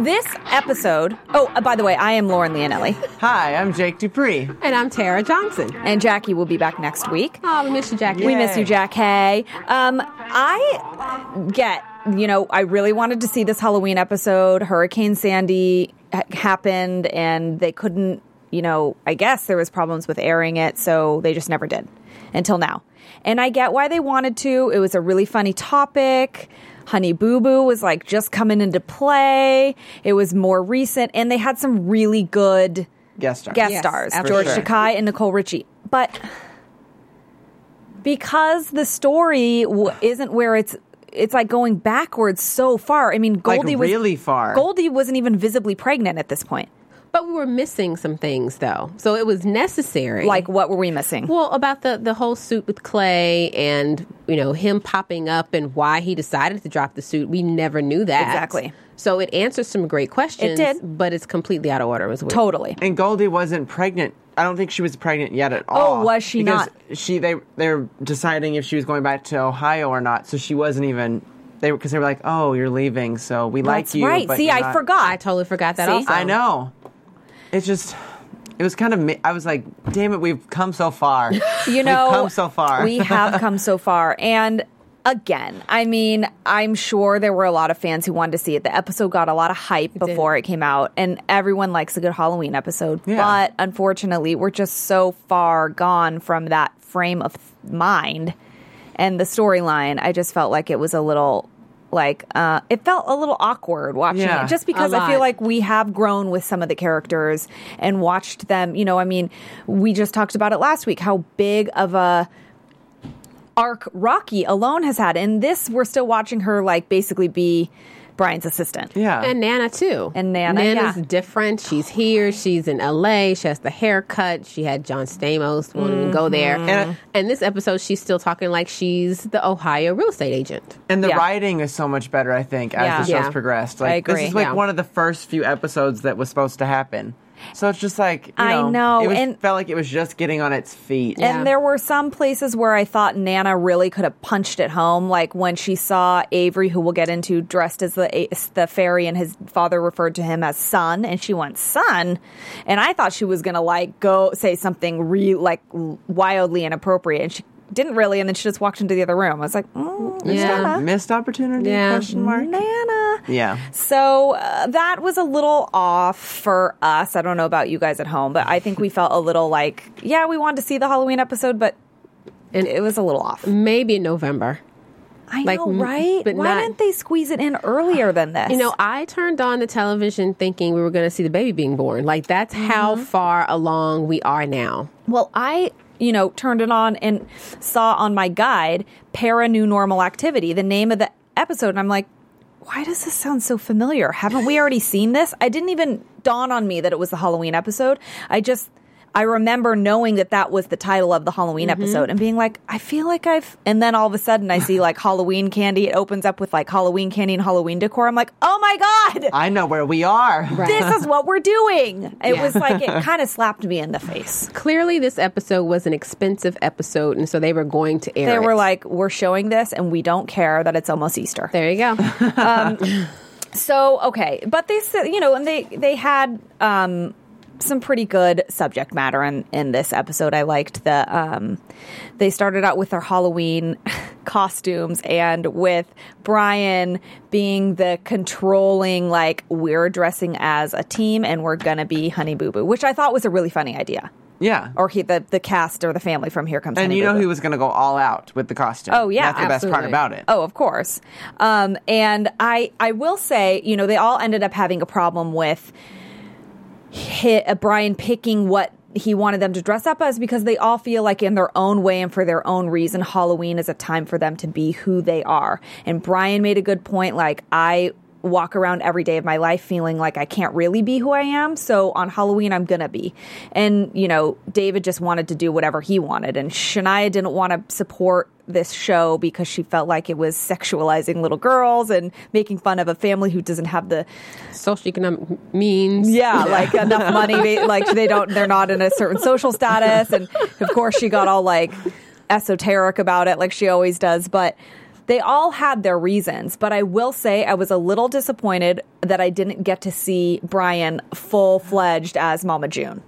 This episode... Oh, by the way, I am Lauren Leonelli. Hi, I'm Jake Dupree. And I'm Tara Johnson. And Jackie will be back next week. Oh, we miss you, Jackie. Yay. We miss you, Jack. Hey. I get... You know, I really wanted to see this Halloween episode. Hurricane Sandy happened, and they couldn't, you know, I guess there was problems with airing it, so they just never did until now. And I get why they wanted to. It was a really funny topic. Honey Boo Boo was, like, just coming into play. It was more recent, and they had some really good guest stars. George Takei and Nicole Richie. But because the story isn't where it's like going backwards so far. I mean, Goldie wasn't even visibly pregnant at this point. But we were missing some things, though. So it was necessary. Like, what were we missing? Well, about the whole suit with Clay and, you know, him popping up and why he decided to drop the suit. We never knew that. Exactly. So it answers some great questions. It did. But it's completely out of order as well. Totally. And Goldie wasn't pregnant. I don't think she was pregnant yet at all. Oh, was she not? Because they're deciding if she was going back to Ohio or not. So she wasn't even... Because they were like, oh, you're leaving, so we like you. That's right. See, I forgot. I totally forgot that also. I know. It's just, it was kind of, I was like, damn it, we've come so far. You know, we've come so far. We have come so far. And again, I mean, I'm sure there were a lot of fans who wanted to see it. The episode got a lot of hype before it came out, and everyone likes a good Halloween episode. Yeah. But unfortunately, we're just so far gone from that frame of mind. And the storyline, I just felt like it was a little... Like, it felt a little awkward watching it, just because I feel like we have grown with some of the characters and watched them. You know, I mean, we just talked about it last week, how big of a arc Rocky alone has had. And this, we're still watching her, like, basically be Brian's assistant. Yeah. And Nana, too. And Nana's different. She's here. She's in L.A. She has the haircut. She had John Stamos. Won't even go there. And this episode, she's still talking like she's the Ohio real estate agent. And the writing is so much better, I think, as the show's progressed. Like, I agree. This is like one of the first few episodes that was supposed to happen. So it's just like, you know, I know. It felt like it was just getting on its feet. And there were some places where I thought Nana really could have punched it home, like when she saw Avery, who we'll get into, dressed as the fairy, and his father referred to him as son, and she went, son? And I thought she was going to, like, go say something wildly inappropriate, and she didn't really, and then she just walked into the other room. I was like, Nana. Missed opportunity, question mark. Nana. Yeah. So that was a little off for us. I don't know about you guys at home, but I think we felt a little like, we wanted to see the Halloween episode, but it was a little off. Maybe in November. I know, right? But why didn't they squeeze it in earlier than this? You know, I turned on the television thinking we were going to see the baby being born. Like, that's how far along we are now. Well, I... You know, turned it on and saw on my guide, Para New Normal Activity, the name of the episode. And I'm like, why does this sound so familiar? Haven't we already seen this? I didn't even dawn on me that it was the Halloween episode. I just... I remember knowing that that was the title of the Halloween episode and being like, I feel like I've... And then all of a sudden I see like Halloween candy. It opens up with like Halloween candy and Halloween decor. I'm like, oh my God! I know where we are. Right. This is what we're doing. It was like, it kind of slapped me in the face. Clearly this episode was an expensive episode and so they were going to air it. They were like, we're showing this and we don't care that it's almost Easter. There you go. So, okay. But they said, you know, and they had... some pretty good subject matter in this episode. I liked the they started out with their Halloween costumes and with Brian being the controlling, like, we're dressing as a team and we're gonna be Honey Boo Boo, which I thought was a really funny idea. Yeah. Or the cast or the family from Here Comes Honey Boo Boo. And you know he was going to go all out with the costume. Oh, yeah. That's the best part about it. Oh, of course. And I will say, you know, they all ended up having a problem with Brian picking what he wanted them to dress up as, because they all feel like in their own way and for their own reason, Halloween is a time for them to be who they are. And Brian made a good point, like, I walk around every day of my life feeling like I can't really be who I am, so on Halloween I'm gonna be. And, you know, David just wanted to do whatever he wanted, and Shania didn't want to support this show because she felt like it was sexualizing little girls and making fun of a family who doesn't have the socioeconomic means. Yeah, like enough money. They're not in a certain social status. And of course she got all like esoteric about it, like she always does. But they all had their reasons. But I will say I was a little disappointed that I didn't get to see Brian full-fledged as Mama June.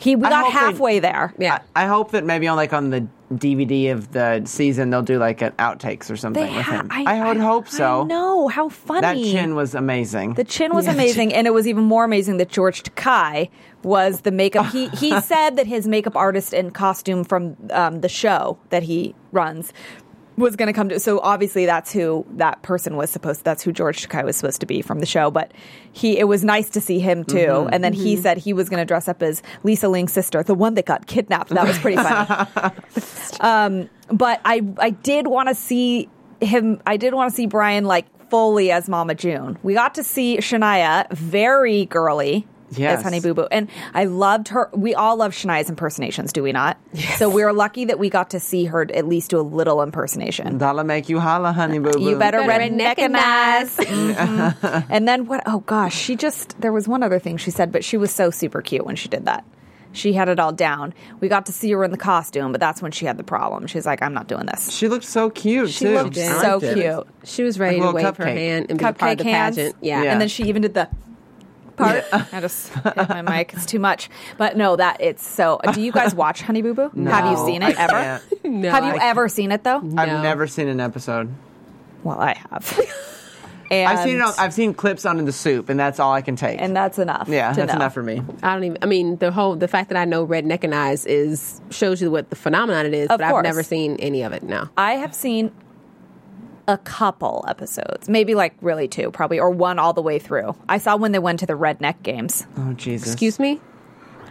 He got halfway there. Yeah, I hope that maybe on the DVD of the season they'll do like an outtakes or something with him. I would hope so. I know. How funny. That chin was amazing. The chin was amazing. And it was even more amazing that George Takei was the makeup. He said that his makeup artist and costume from the show that he runs was going to come to, so obviously that's who George Takei was supposed to be from the show, but it was nice to see him too, and then he said he was going to dress up as Lisa Ling's sister, the one that got kidnapped. That was pretty funny. But I did want to see him, I did want to see Brian like fully as Mama June. We got to see Shania very girly. Yes. As Honey Boo Boo. And I loved her. We all love Shania's impersonations, do we not? Yes. So we were lucky that we got to see her at least do a little impersonation. That'll make you holla, Honey Boo Boo. You better redneck and nice. And then what? Oh, gosh. There was one other thing she said, but she was so super cute when she did that. She had it all down. We got to see her in the costume, but that's when she had the problem. She's like, I'm not doing this. She looked so cute, too. She looked so cute. She was ready to wave her hand and be part of the pageant. Yeah. And then she even did the... part. Yeah. I just hit my mic. It's too much. But no, do you guys watch Honey Boo Boo? No, have you seen it ever? No, have you ever seen it though? No. I've never seen an episode. Well, I have. And I've seen clips on In the Soup, and that's all I can take. And that's enough. Yeah, enough for me. The fact that I know redneck and eyes shows you what the phenomenon it is, but of course. I've never seen any of it, no. I have seen a couple episodes, maybe like really two, probably, or one all the way through. I saw when they went to the redneck games. Oh, Jesus. Excuse me?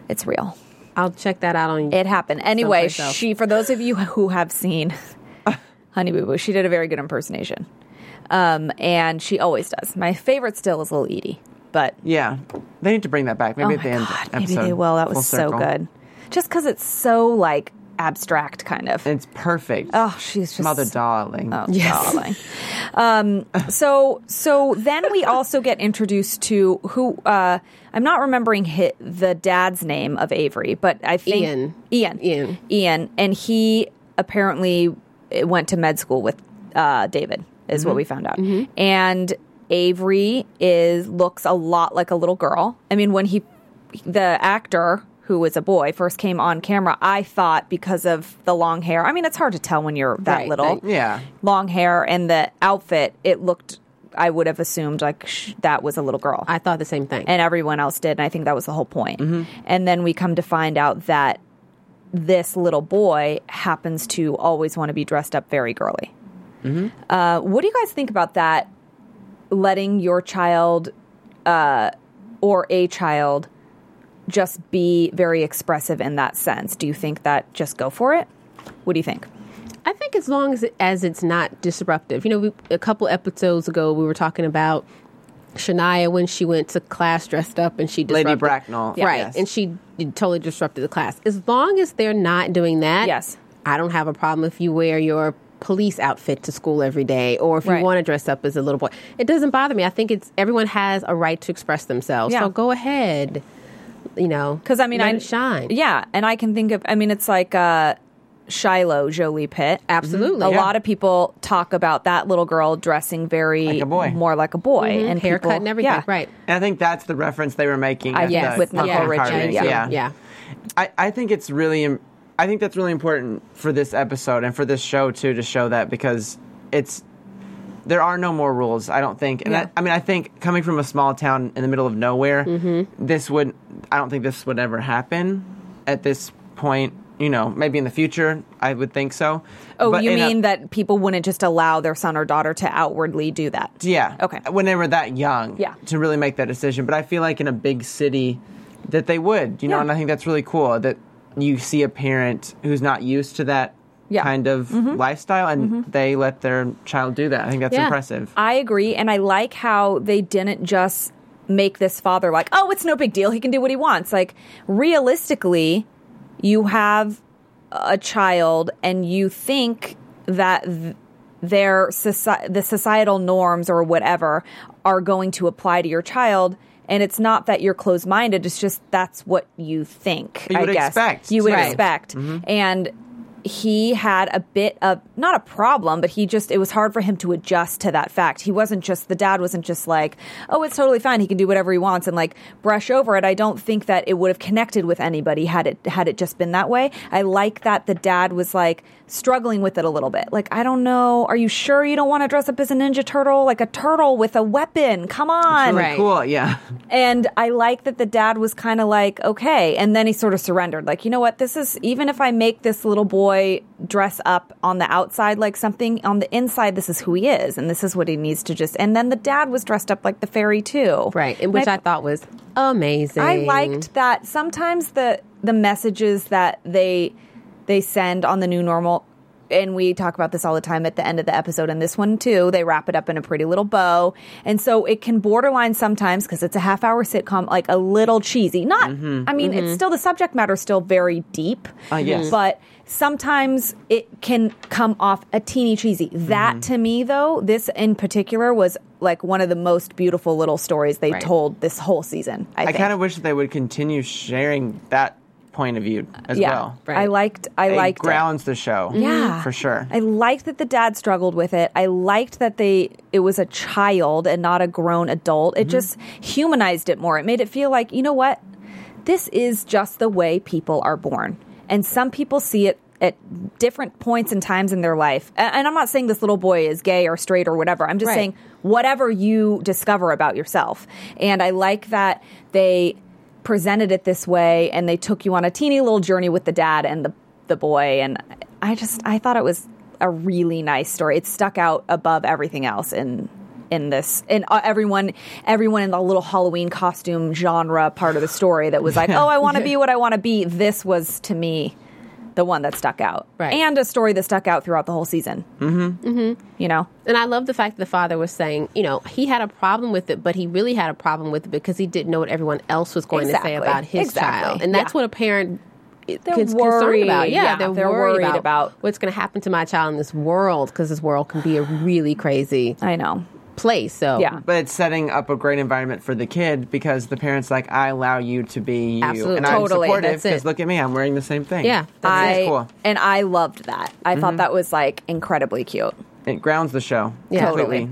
It's real. I'll check that out on YouTube. It happened. Anyway, for those of you who have seen Honey Boo Boo, she did a very good impersonation. And she always does. My favorite still is Little Edie, but... Yeah. They need to bring that back. Maybe at the end of the episode. Maybe they will. That was so good. Just because it's so, like... abstract, kind of. It's perfect. Oh, she's just... Mother darling. Oh, yes. Darling. So then we also get introduced to who... I'm not remembering the dad's name of Avery, but I think... Ian. And he apparently went to med school with David, is what we found out. Mm-hmm. And Avery looks a lot like a little girl. I mean, when the actor... who was a boy, first came on camera, I thought because of the long hair. I mean, it's hard to tell when you're that little. Yeah. Long hair and the outfit, it looked, I would have assumed, like that was a little girl. I thought the same thing. And everyone else did, and I think that was the whole point. Mm-hmm. And then we come to find out that this little boy happens to always want to be dressed up very girly. Mm-hmm. What do you guys think about that? Letting your child or a child just be very expressive in that sense. Do you think that just go for it? What do you think? I think as long as it's not disruptive. You know, a couple episodes ago we were talking about Shania when she went to class dressed up and she disrupted. Lady Bracknell. Yeah. Right. Yes. And she totally disrupted the class. As long as they're not doing that, yes. I don't have a problem if you wear your police outfit to school every day, or if you want to dress up as a little boy. It doesn't bother me. I think it's everyone has a right to express themselves. Yeah. So go ahead, you know. Because, I mean, I shine. Yeah. And I can think of, I mean, it's like Shiloh Jolie-Pitt. Absolutely. Mm-hmm. A lot of people talk about that little girl dressing very like a boy. More like a boy. Mm-hmm. And haircut people, and everything. Yeah. Right. And I think that's the reference they were making. Yes. With Nicole Richie. Yeah. I think it's really I think that's really important for this episode and for this show, too, to show that, because there are no more rules, I don't think. And I think coming from a small town in the middle of nowhere, I don't think this would ever happen at this point. You know, maybe in the future, I would think so. Oh, but you mean that people wouldn't just allow their son or daughter to outwardly do that? Yeah. Okay. When they were that young to really make that decision. But I feel like in a big city that they would, you know, and I think that's really cool that you see a parent who's not used to that kind of lifestyle, and they let their child do that. I think that's impressive. I agree, and I like how they didn't just make this father like, oh, it's no big deal, he can do what he wants. Like, realistically, you have a child, and you think that the societal norms or whatever are going to apply to your child. And it's not that you're closed-minded. It's just that's what you think, I guess. You would expect. Mm-hmm. And he had a bit of, not a problem, but it was hard for him to adjust to that fact. The dad wasn't just like, oh, it's totally fine, he can do whatever he wants, and like brush over it. I don't think that it would have connected with anybody had it just been that way. I like that the dad was like struggling with it a little bit. Like, I don't know, are you sure you don't want to dress up as a Ninja Turtle? Like a turtle with a weapon, come on. That's really cool, yeah. And I like that the dad was kind of like, okay. And then he sort of surrendered. Like, you know what, this is, even if I make this little boy dress up on the outside like something, on the inside this is who he is, and this is what he needs to just. And then the dad was dressed up like the fairy too, right? Which I thought was amazing. I liked that. Sometimes the messages that they send on The New Normal, and we talk about this all the time at the end of the episode, and this one too, they wrap it up in a pretty little bow. And so it can borderline sometimes, because it's a half-hour sitcom, like a little cheesy. Not, it's still, the subject matter is still very deep. Yes. But sometimes it can come off a teeny cheesy. That, to me, though, this in particular was like one of the most beautiful little stories they told this whole season. I kind of wish they would continue sharing that point of view as well. Right. I liked it. Grounds the show. Yeah. For sure. I liked that the dad struggled with it. I liked that it was a child and not a grown adult. It just humanized it more. It made it feel like, you know what? This is just the way people are born. And some people see it at different points and times in their life. And I'm not saying this little boy is gay or straight or whatever. I'm just saying whatever you discover about yourself. And I like that they presented it this way, and they took you on a teeny little journey with the dad and the boy, and I thought it was a really nice story. It stuck out above everything else in this, and everyone in the little Halloween costume genre part of the story that was like, oh, I want to be what I want to be. This was, to me, the one that stuck out, and a story that stuck out throughout the whole season. Mm-hmm. Mm-hmm. You know, and I love the fact that the father was saying, you know, he had a problem with it, but he really had a problem with it because he didn't know what everyone else was going to say about his child, and that's what a parent is concerned about. Yeah, they're worried about what's going to happen to my child in this world, because this world can be a really crazy place. So but it's setting up a great environment for the kid, because the parent's like, I allow you to be you. Absolutely. And I'm supportive, because look at me, I'm wearing the same thing. Yeah, that's cool. And I loved that. I thought that was like incredibly cute. It grounds the show completely.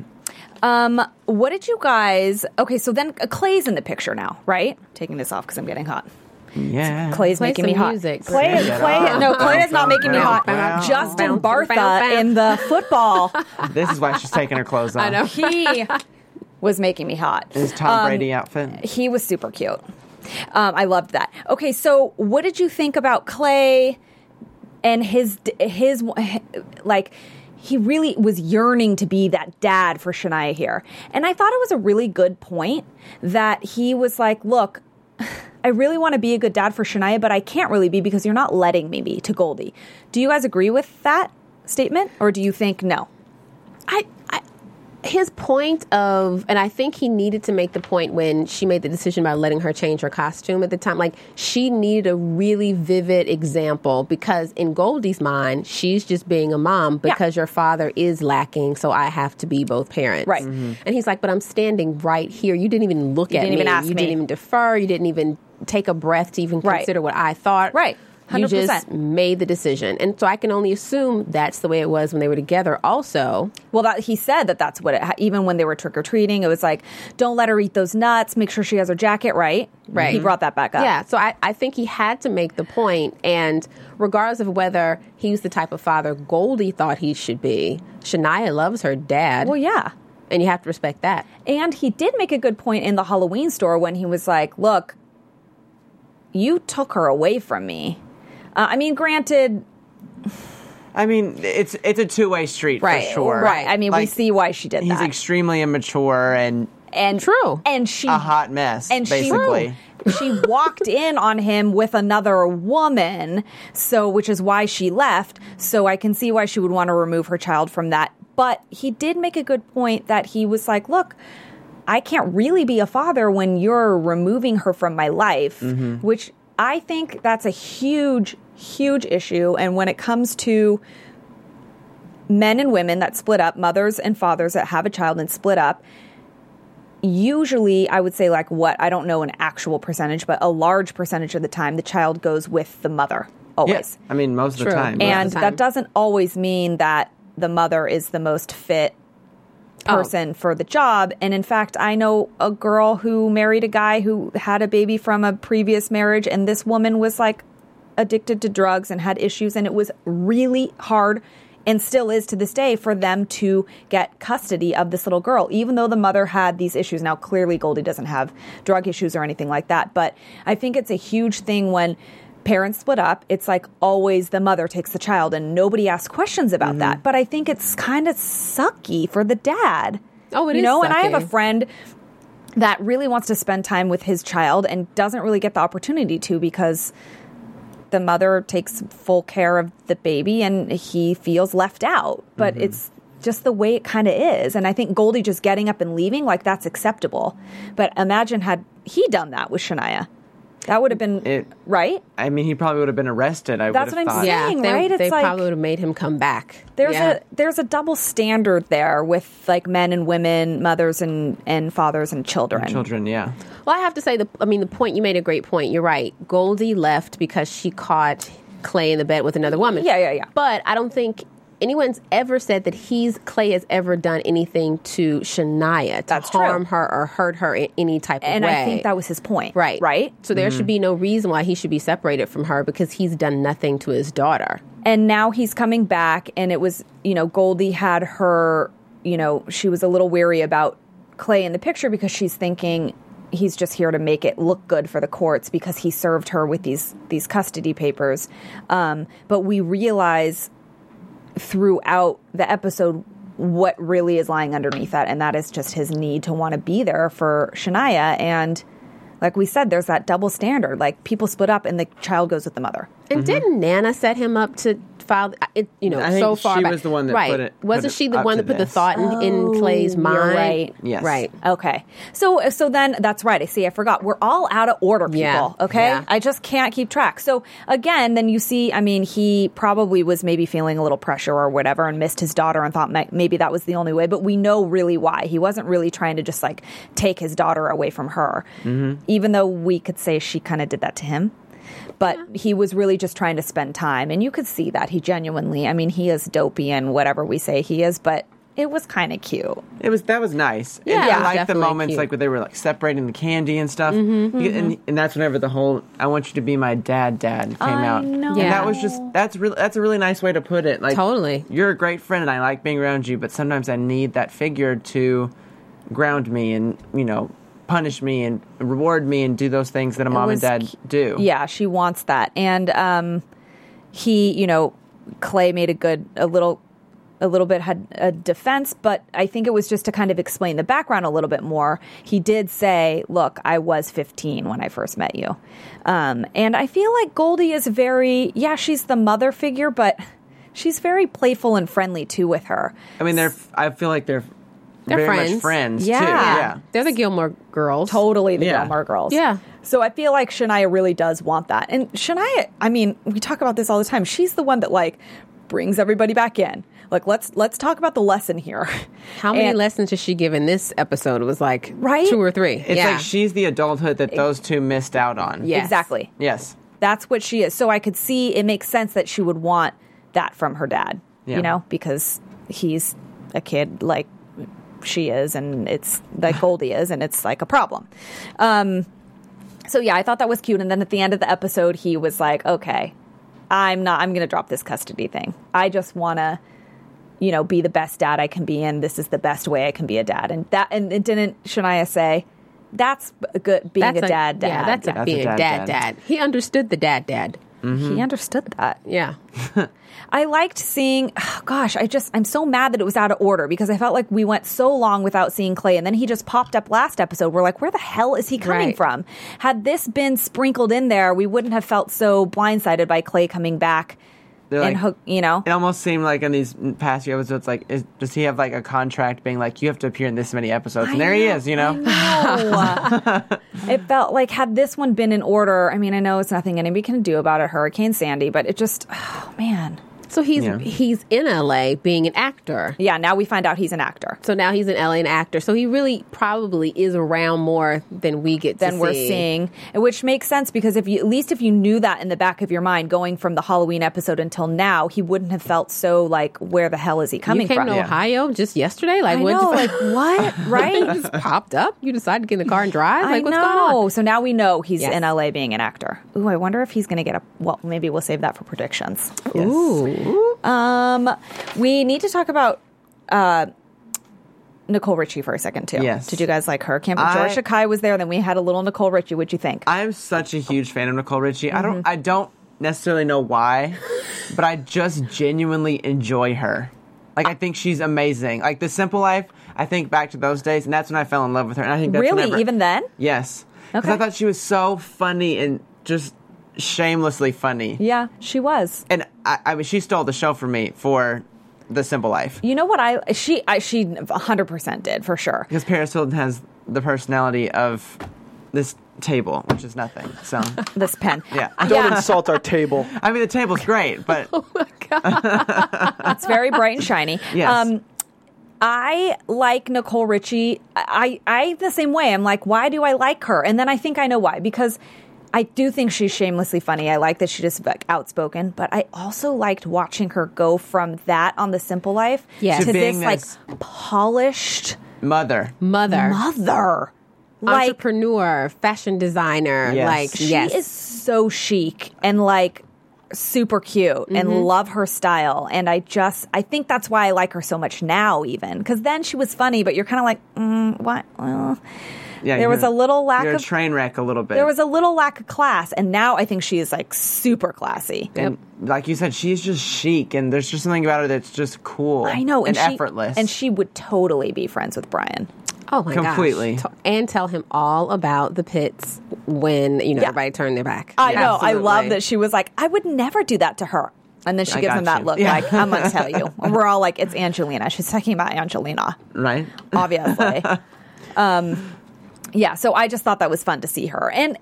Totally. What did you guys? Okay, so then Clay's in the picture now, right? I'm taking this off because I'm getting hot. Yeah, Clay's making me hot. Clay is not making me hot. Justin Bartha in the football. This is why she's taking her clothes off. I know. He was making me hot. His Tom Brady outfit. He was super cute. I loved that. Okay, so what did you think about Clay and his like? He really was yearning to be that dad for Shania here, and I thought it was a really good point that he was like, look. I really want to be a good dad for Shania, but I can't really be because you're not letting me be to Goldie. Do you guys agree with that statement, or do you think no? I his point of, and I think he needed to make the point when she made the decision about letting her change her costume at the time, like she needed a really vivid example, because in Goldie's mind, she's just being a mom because your father is lacking, so I have to be both parents. Right. Mm-hmm. And he's like, but I'm standing right here. You didn't even look at me. You didn't even ask me. You didn't even defer. You didn't even take a breath to even consider what I thought. Right. 100%. You just made the decision. And so I can only assume that's the way it was when they were together also. Well, that, he said that that's what it, even when they were trick-or-treating, it was like, don't let her eat those nuts. Make sure she has her jacket right. Right. He brought that back up. Yeah. So I think he had to make the point. And regardless of whether he was the type of father Goldie thought he should be, Shania loves her dad. Well, yeah. And you have to respect that. And he did make a good point in the Halloween store when he was like, look, you took her away from me. I mean, granted... I mean, it's a two-way street for sure. Right. I mean, like, we see why she did that. He's extremely immature and true. And she a hot mess, and basically. She walked in on him with another woman, so which is why she left. So I can see why she would want to remove her child from that. But he did make a good point that he was like, look... I can't really be a father when you're removing her from my life, mm-hmm. which I think that's a huge, huge issue. And when it comes to men and women that split up, mothers and fathers that have a child and split up, usually I would say like what, I don't know an actual percentage, but a large percentage of the time the child goes with the mother always. Yeah. I mean, most of the time. And that doesn't always mean that the mother is the most fit person for the job. And in fact, I know a girl who married a guy who had a baby from a previous marriage, and this woman was like addicted to drugs and had issues, and it was really hard and still is to this day for them to get custody of this little girl, even though the mother had these issues. Now clearly Goldie doesn't have drug issues or anything like that, but I think it's a huge thing when parents split up. It's like always the mother takes the child and nobody asks questions about mm-hmm. that. But I think it's kind of sucky for the dad. Oh, it is. You know, sucky. And I have a friend that really wants to spend time with his child and doesn't really get the opportunity to because the mother takes full care of the baby and he feels left out. But mm-hmm. it's just the way it kind of is. And I think Goldie just getting up and leaving, like that's acceptable. But imagine had he done that with Shania. That would have been, right? I mean, he probably would have been arrested, I That's would have thought. That's what I'm saying, right? They it's probably would have made him come back. There's a double standard there with, like, men and women, mothers and fathers and children. And children, yeah. Well, I have to say, the point, you made a great point. You're right. Goldie left because she caught Clay in the bed with another woman. Yeah. But I don't think... anyone's ever said that Clay has ever done anything to Shania to harm her or hurt her in any type of way. And I think that was his point. Right? So there should be no reason why he should be separated from her because he's done nothing to his daughter. And now he's coming back, and it was, you know, Goldie had her, you know, she was a little weary about Clay in the picture because she's thinking he's just here to make it look good for the courts because he served her with these custody papers. But we realize... throughout the episode what really is lying underneath that, and that is just his need to want to be there for Shania. And like we said, there's that double standard, like people split up and the child goes with the mother. And mm-hmm. didn't Nana set him up to file it, you know, I so far she back. Was the one that right. put it wasn't put she the one that put this. The thought in Clay's mind? You're right. Yes. Right. Okay. So then that's right. I see. I forgot. We're all out of order, people. Yeah. Okay. Yeah. I just can't keep track. So again, then you see, I mean, he probably was maybe feeling a little pressure or whatever and missed his daughter and thought maybe that was the only way, but we know really why. He wasn't really trying to just like take his daughter away from her, mm-hmm. even though we could say she kind of did that to him. But he was really just trying to spend time. And you could see that. He genuinely, I mean, he is dopey and whatever we say he is, but it was kind of cute. That was nice. Yeah, I like the moments cute. Like where they were like separating the candy and stuff. Mm-hmm, mm-hmm. And that's whenever the whole, I want you to be my dad came out. Know. And that was just, that's a really nice way to put it. Like, totally. You're a great friend and I like being around you, but sometimes I need that figure to ground me and, you know, punish me and reward me and do those things that a mom and dad do. Yeah, she wants that. And he, you know, Clay made a little bit had a defense, but I think it was just to kind of explain the background a little bit more. He did say, look, I was 15 when I first met you. And I feel like Goldie is very, she's the mother figure, but she's very playful and friendly too with her. I mean, I feel like they're They're very friends. Much friends, yeah. too. Yeah. They're the Gilmore Girls. Totally the Gilmore Girls. Yeah. So I feel like Shania really does want that. And Shania, I mean, we talk about this all the time. She's the one that, like, brings everybody back in. Like, let's talk about the lesson here. How many lessons did she give in this episode? It was like two or three. It's like she's the adulthood that those two missed out on. Yes. Exactly. Yes. That's what she is. So I could see it makes sense that she would want that from her dad, you know, because he's a kid like she is, and it's like Goldie is, and it's like a problem. So yeah, I thought that was cute. And then at the end of the episode, he was like, okay, I'm going to drop this custody thing. I just want to, you know, be the best dad I can be, and this is the best way I can be a dad. And it didn't Shania say, that's good being a dad dad. Yeah, that's being a dad dad. He understood the dad dad. Mm-hmm. He understood that. Yeah. I liked seeing, I'm so mad that it was out of order, because I felt like we went so long without seeing Clay, and then he just popped up last episode. We're like, where the hell is he coming from? Had this been sprinkled in there, we wouldn't have felt so blindsided by Clay coming back. Like, and you know, it almost seemed like in these past few episodes, like, does he have like a contract being like, you have to appear in this many episodes? And there he is, you know? I know. It felt like, had this one been in order, I mean, I know it's nothing anybody can do about a Hurricane Sandy, but it just, oh man. So he's in LA being an actor. Yeah, now we find out he's an actor. So now he's in LA an actor. So he really probably is around more than we get to see. Than we're seeing, which makes sense, because if you knew that in the back of your mind going from the Halloween episode until now, he wouldn't have felt so like, where the hell is he coming from? You came to Ohio just yesterday? Like, I know, like what? Right? You just popped up? You decided to get in the car and drive? Like, what's going on? So now we know he's in LA being an actor. Ooh, I wonder if he's going to get well, maybe we'll save that for predictions. Yes. Ooh. We need to talk about Nicole Richie for a second too. Yes. Did you guys like her? Camp George Takei was there, then we had a little Nicole Richie. What'd you think? I'm such a huge fan of Nicole Richie. Mm-hmm. I don't necessarily know why, but I just genuinely enjoy her. Like, I think she's amazing. Like The Simple Life, I think back to those days, and that's when I fell in love with her. And I think that's really even then. Yes, because I thought she was so funny and just shamelessly funny. Yeah, she was. And I mean, she stole the show from me for The Simple Life. You know what? She 100% did, for sure. Because Paris Hilton has the personality of this table, which is nothing. So this pen. Yeah. Don't insult our table. I mean, the table's great, but oh my God. It's very bright and shiny. Yes. I like Nicole Richie. I the same way. I'm like, why do I like her? And then I think I know why, because I do think she's shamelessly funny. I like that she's just like outspoken, but I also liked watching her go from that on The Simple Life to this like polished mother, like, entrepreneur, fashion designer. Yes. Like she is so chic and like super cute, mm-hmm. and love her style. And I think that's why I like her so much now, even because then she was funny, but you're kind of like, what? Well. Yeah, there was a little lack of train wreck a little bit. There was a little lack of class, and now I think she is like super classy. And like you said, she's just chic, and there's just something about her that's just cool. I know, and effortless. And she would totally be friends with Brian. Oh my gosh. Completely. And tell him all about the pits when, you know, everybody turned their back. I know. Absolutely. I love that she was like, I would never do that to her. And then she gives him that look like, I'm going to tell you. And we're all like, it's Angelina. She's talking about Angelina. Right. Obviously. Yeah, so I just thought that was fun to see her. And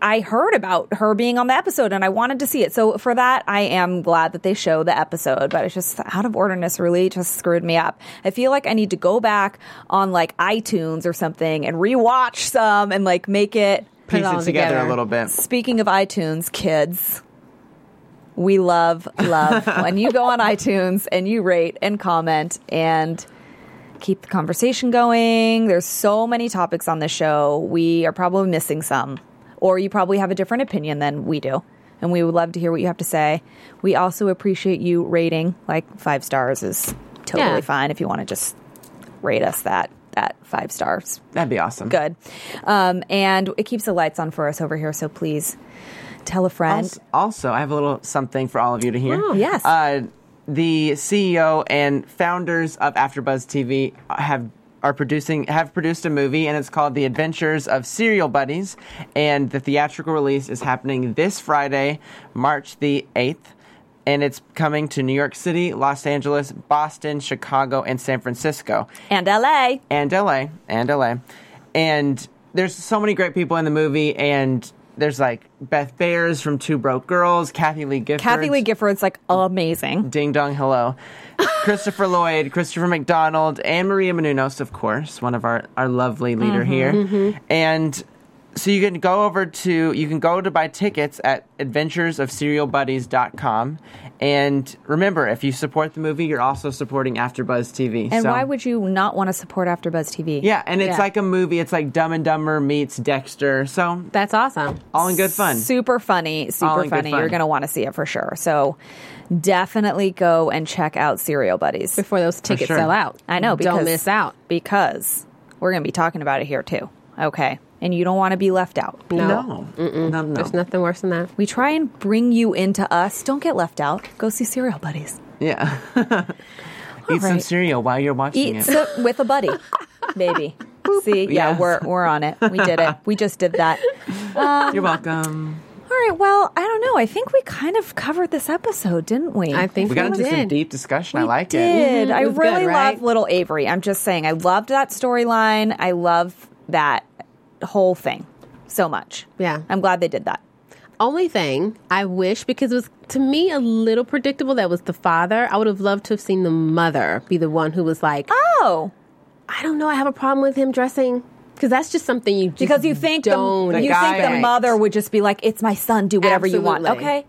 I heard about her being on the episode, and I wanted to see it. So for that, I am glad that they show the episode, but it's just out of orderness really just screwed me up. I feel like I need to go back on like iTunes or something and rewatch some and like make it piece it together a little bit. Speaking of iTunes, kids, we love when you go on iTunes and you rate and comment and keep the conversation going. There's so many topics on this show. We are probably missing some, or you probably have a different opinion than we do, and we would love to hear what you have to say. We also appreciate you rating. Like 5 stars is totally fine if you want to just rate us that 5 stars. That'd be awesome. Good. And it keeps the lights on for us over here, so please tell a friend. Also, I have a little something for all of you to hear. Oh, yes. The CEO and founders of AfterBuzz TV have produced a movie, and it's called The Adventures of Serial Buddies, and the theatrical release is happening this Friday, March the 8th. And it's coming to New York City, Los Angeles, Boston, Chicago, and San Francisco. And L.A. And L.A. And L.A. And there's so many great people in the movie. And there's, like, Beth Behrs from Two Broke Girls, Kathie Lee Gifford. Kathie Lee Gifford's, like, amazing. Ding dong, hello. Christopher Lloyd, Christopher McDonald, and Maria Menounos, of course, one of our lovely leader here. Mm-hmm. And... so you can go over to, you can go to buy tickets at adventuresofserialbuddies.com. And remember, if you support the movie, you're also supporting AfterBuzz TV. And so, why would you not want to support AfterBuzz TV? Yeah, and it's like a movie. It's like Dumb and Dumber meets Dexter. So that's awesome. All in good fun. Super funny. Super funny. Fun. You're going to want to see it for sure. So definitely go and check out Serial Buddies. Before those tickets sell out. I know. Don't miss out. Because we're going to be talking about it here too. Okay. And you don't want to be left out. No. There's nothing worse than that. We try and bring you into us. Don't get left out. Go see Serial Buddies. Yeah. Eat some cereal while you're watching it. Eat with a buddy, maybe. See? Yeah, yes. We're on it. We did it. We just did that. You're welcome. All right, well, I don't know. I think we kind of covered this episode, didn't we? I think we got into some deep discussion. I liked it. Mm-hmm. I really love Little Avery. I'm just saying. I loved that storyline. I love that whole thing so much. Yeah. I'm glad they did that. Only thing I wish, because it was to me a little predictable, that was the father. I would have loved to have seen the mother be the one who was like, oh, I don't know, I have a problem with him dressing. Because that's just something you just don't. Because you think the mother would just be like, it's my son, do whatever you want. Okay.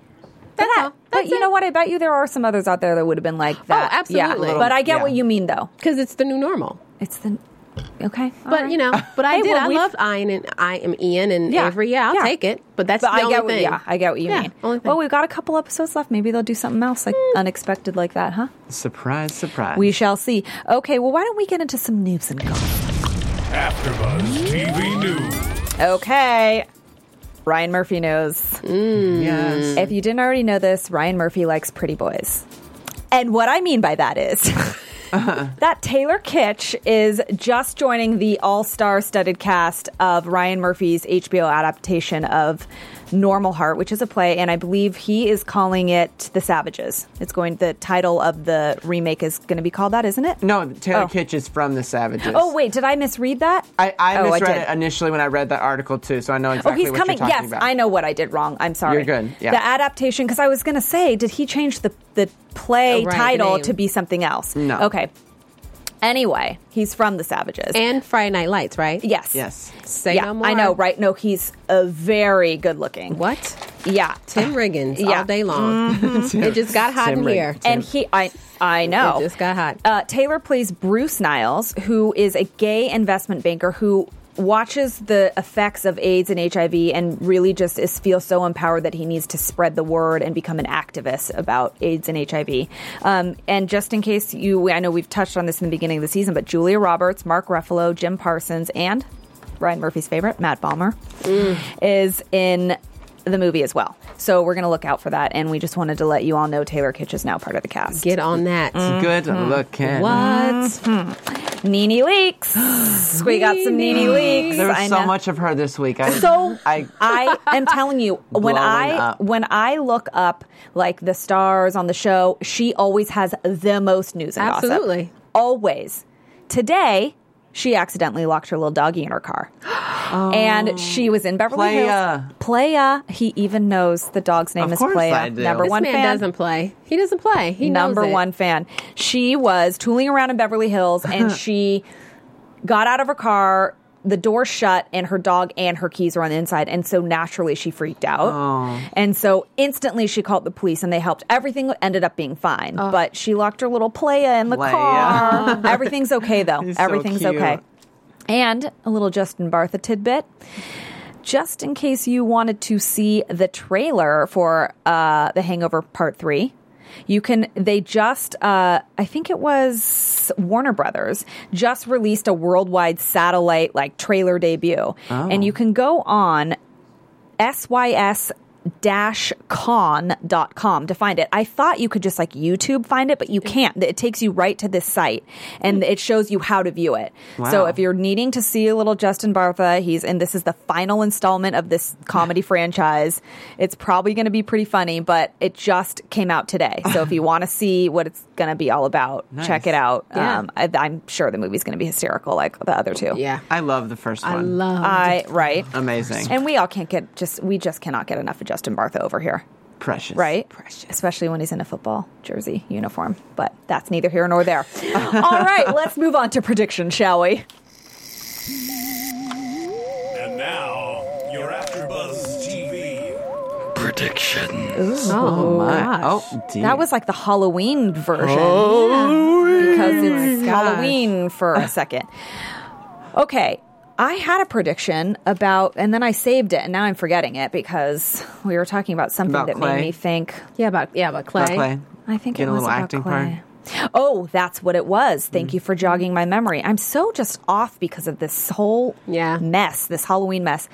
But you know what? I bet you there are some others out there that would have been like that. Oh, absolutely. Yeah. But I get what you mean, though. Because it's the new normal. It's the... Okay. But, you know, but I did. I loved Ian and Avery. Yeah, I'll take it. But that's the only thing. Yeah, I get what you mean. Well, we've got a couple episodes left. Maybe they'll do something else like unexpected like that, huh? Surprise, surprise. We shall see. Okay, well, why don't we get into some news and gossip? AfterBuzz TV News. Okay. Ryan Murphy knows. Yes. If you didn't already know this, Ryan Murphy likes pretty boys. And what I mean by that is... that Taylor Kitsch is just joining the all-star studded cast of Ryan Murphy's HBO adaptation of Normal Heart, which is a play, and I believe he is calling it The Savages. The title of the remake is going to be called that, isn't it? No, Taylor Kitsch is from The Savages. Oh, wait, did I misread that? I misread it initially when I read that article, too, so I know exactly what you're talking about. I know what I did wrong. I'm sorry. You're good. Yeah. The adaptation, because I was going to say, did he change the play title to be something else? No. Okay. Anyway, he's from The Savages. And Friday Night Lights, right? Yes. No more. I know, right? No, he's very good looking. What? Yeah. Tim Riggins all day long. Mm-hmm. It just got hot in here. And I know. It just got hot. Taylor plays Bruce Niles, who is a gay investment banker who watches the effects of AIDS and HIV and really just feels so empowered that he needs to spread the word and become an activist about AIDS and HIV. And just in case I know we've touched on this in the beginning of the season, but Julia Roberts, Mark Ruffalo, Jim Parsons, and Ryan Murphy's favorite, Matt Ballmer, is in the movie as well. So we're going to look out for that. And we just wanted to let you all know Taylor Kitsch is now part of the cast. Get on that. Mm-hmm. Good looking. What? Mm-hmm. NeNe Leakes. We got some NeNe Leakes. There was so much of her this week. I am telling you, when I look up like the stars on the show, she always has the most news and gossip. Absolutely. Always. Today, she accidentally locked her little doggy in her car. And she was in Beverly Hills. Playa. He even knows the dog's name is Playa. I do. He doesn't play. He knows it. Number one fan. She was tooling around in Beverly Hills, and she got out of her car, the door shut, and her dog and her keys were on the inside. And so naturally, she freaked out. Oh. And so instantly, she called the police, and they helped. Everything ended up being fine. Oh. But she locked her little Playa in the car. Everything's okay, though. He's Everything's so okay. And a little Justin Bartha tidbit. Just in case you wanted to see the trailer for The Hangover Part 3, you can. They just, I think it was Warner Brothers, just released a worldwide satellite like trailer debut, and you can go on SYS. Simple-con.com to find it. I thought you could just like YouTube find it, but you can't. It takes you right to this site and it shows you how to view it. Wow. So if you're needing to see a little Justin Bartha, this is the final installment of this comedy franchise. It's probably going to be pretty funny, but it just came out today. So if you want to see what it's going to be all about, check it out. Yeah. I'm sure the movie's going to be hysterical like the other two. Yeah. I love the first one. Right. Amazing. And we all can't get we just cannot get enough of Justin Bartha over here. Precious. Right? Precious. Especially when he's in a football jersey uniform. But that's neither here nor there. All right, let's move on to prediction, shall we? And now, your AfterBuzz TV prediction. Oh, my. Oh, dear. That was like the Halloween version. Halloween. Because it's Halloween for a second. Okay. I had a prediction about, and then I saved it, and now I'm forgetting it because we were talking about something about that Clay. Made me think. Yeah, about Clay. About Clay. I think it was about acting Clay. Part. Oh, that's what it was. Thank you for jogging my memory. I'm so just off because of this whole mess, this Halloween mess.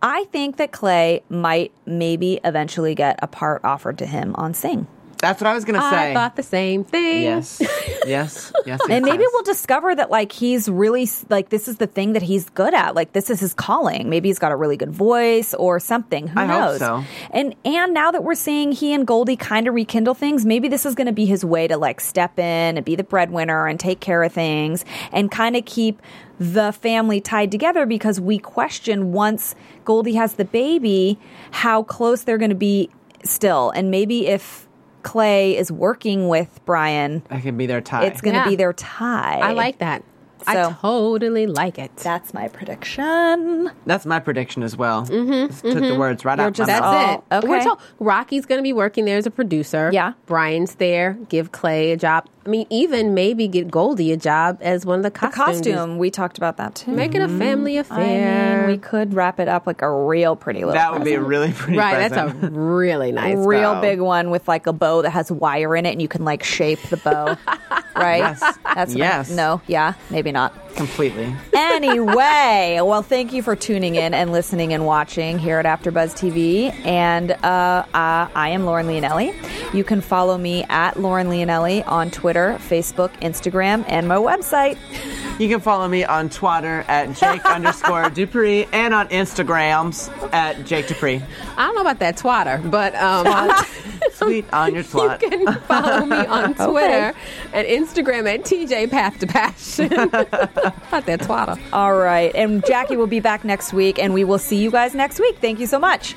I think that Clay might maybe eventually get a part offered to him on Sing. That's what I was going to say. I thought the same thing. Yes. And maybe we'll discover that, like, he's really, like, this is the thing that he's good at. Like, this is his calling. Maybe he's got a really good voice or something. Who knows? I hope so. And now that we're seeing he and Goldie kind of rekindle things, maybe this is going to be his way to, like, step in and be the breadwinner and take care of things and kind of keep the family tied together, because we question, once Goldie has the baby, how close they're going to be still. And maybe if Clay is working with Brian, that could be their tie. It's going to be their tie. I like that. So, I totally like it. That's my prediction. That's my prediction as well. Took the words right out of my mouth. That's it. Okay. Rocky's going to be working there as a producer. Yeah. Brian's there. Give Clay a job. I mean, even maybe get Goldie a job as one of the costumes. The costume. We talked about that too. Make it a family affair. I mean, we could wrap it up like a real pretty little That would present. Be a really pretty Right, present. That's a really nice real bow. Big one with like a bow that has wire in it and you can like shape the bow. Right? Yes. That's yes. No, yeah, maybe not. Completely. Anyway, well, thank you for tuning in and listening and watching here at AfterBuzz TV. And I am Lauren Leonelli. You can follow me at Lauren Leonelli on Twitter, Facebook, Instagram, and my website. You can follow me on Twitter at Jake _Dupree and on Instagrams at Jake Dupree. I don't know about that Twitter, but sweet on your twat. You can follow me on Twitter and Instagram at TJ Path to Passion. Not that Twitter. All right, and Jackie will be back next week, and we will see you guys next week. Thank you so much.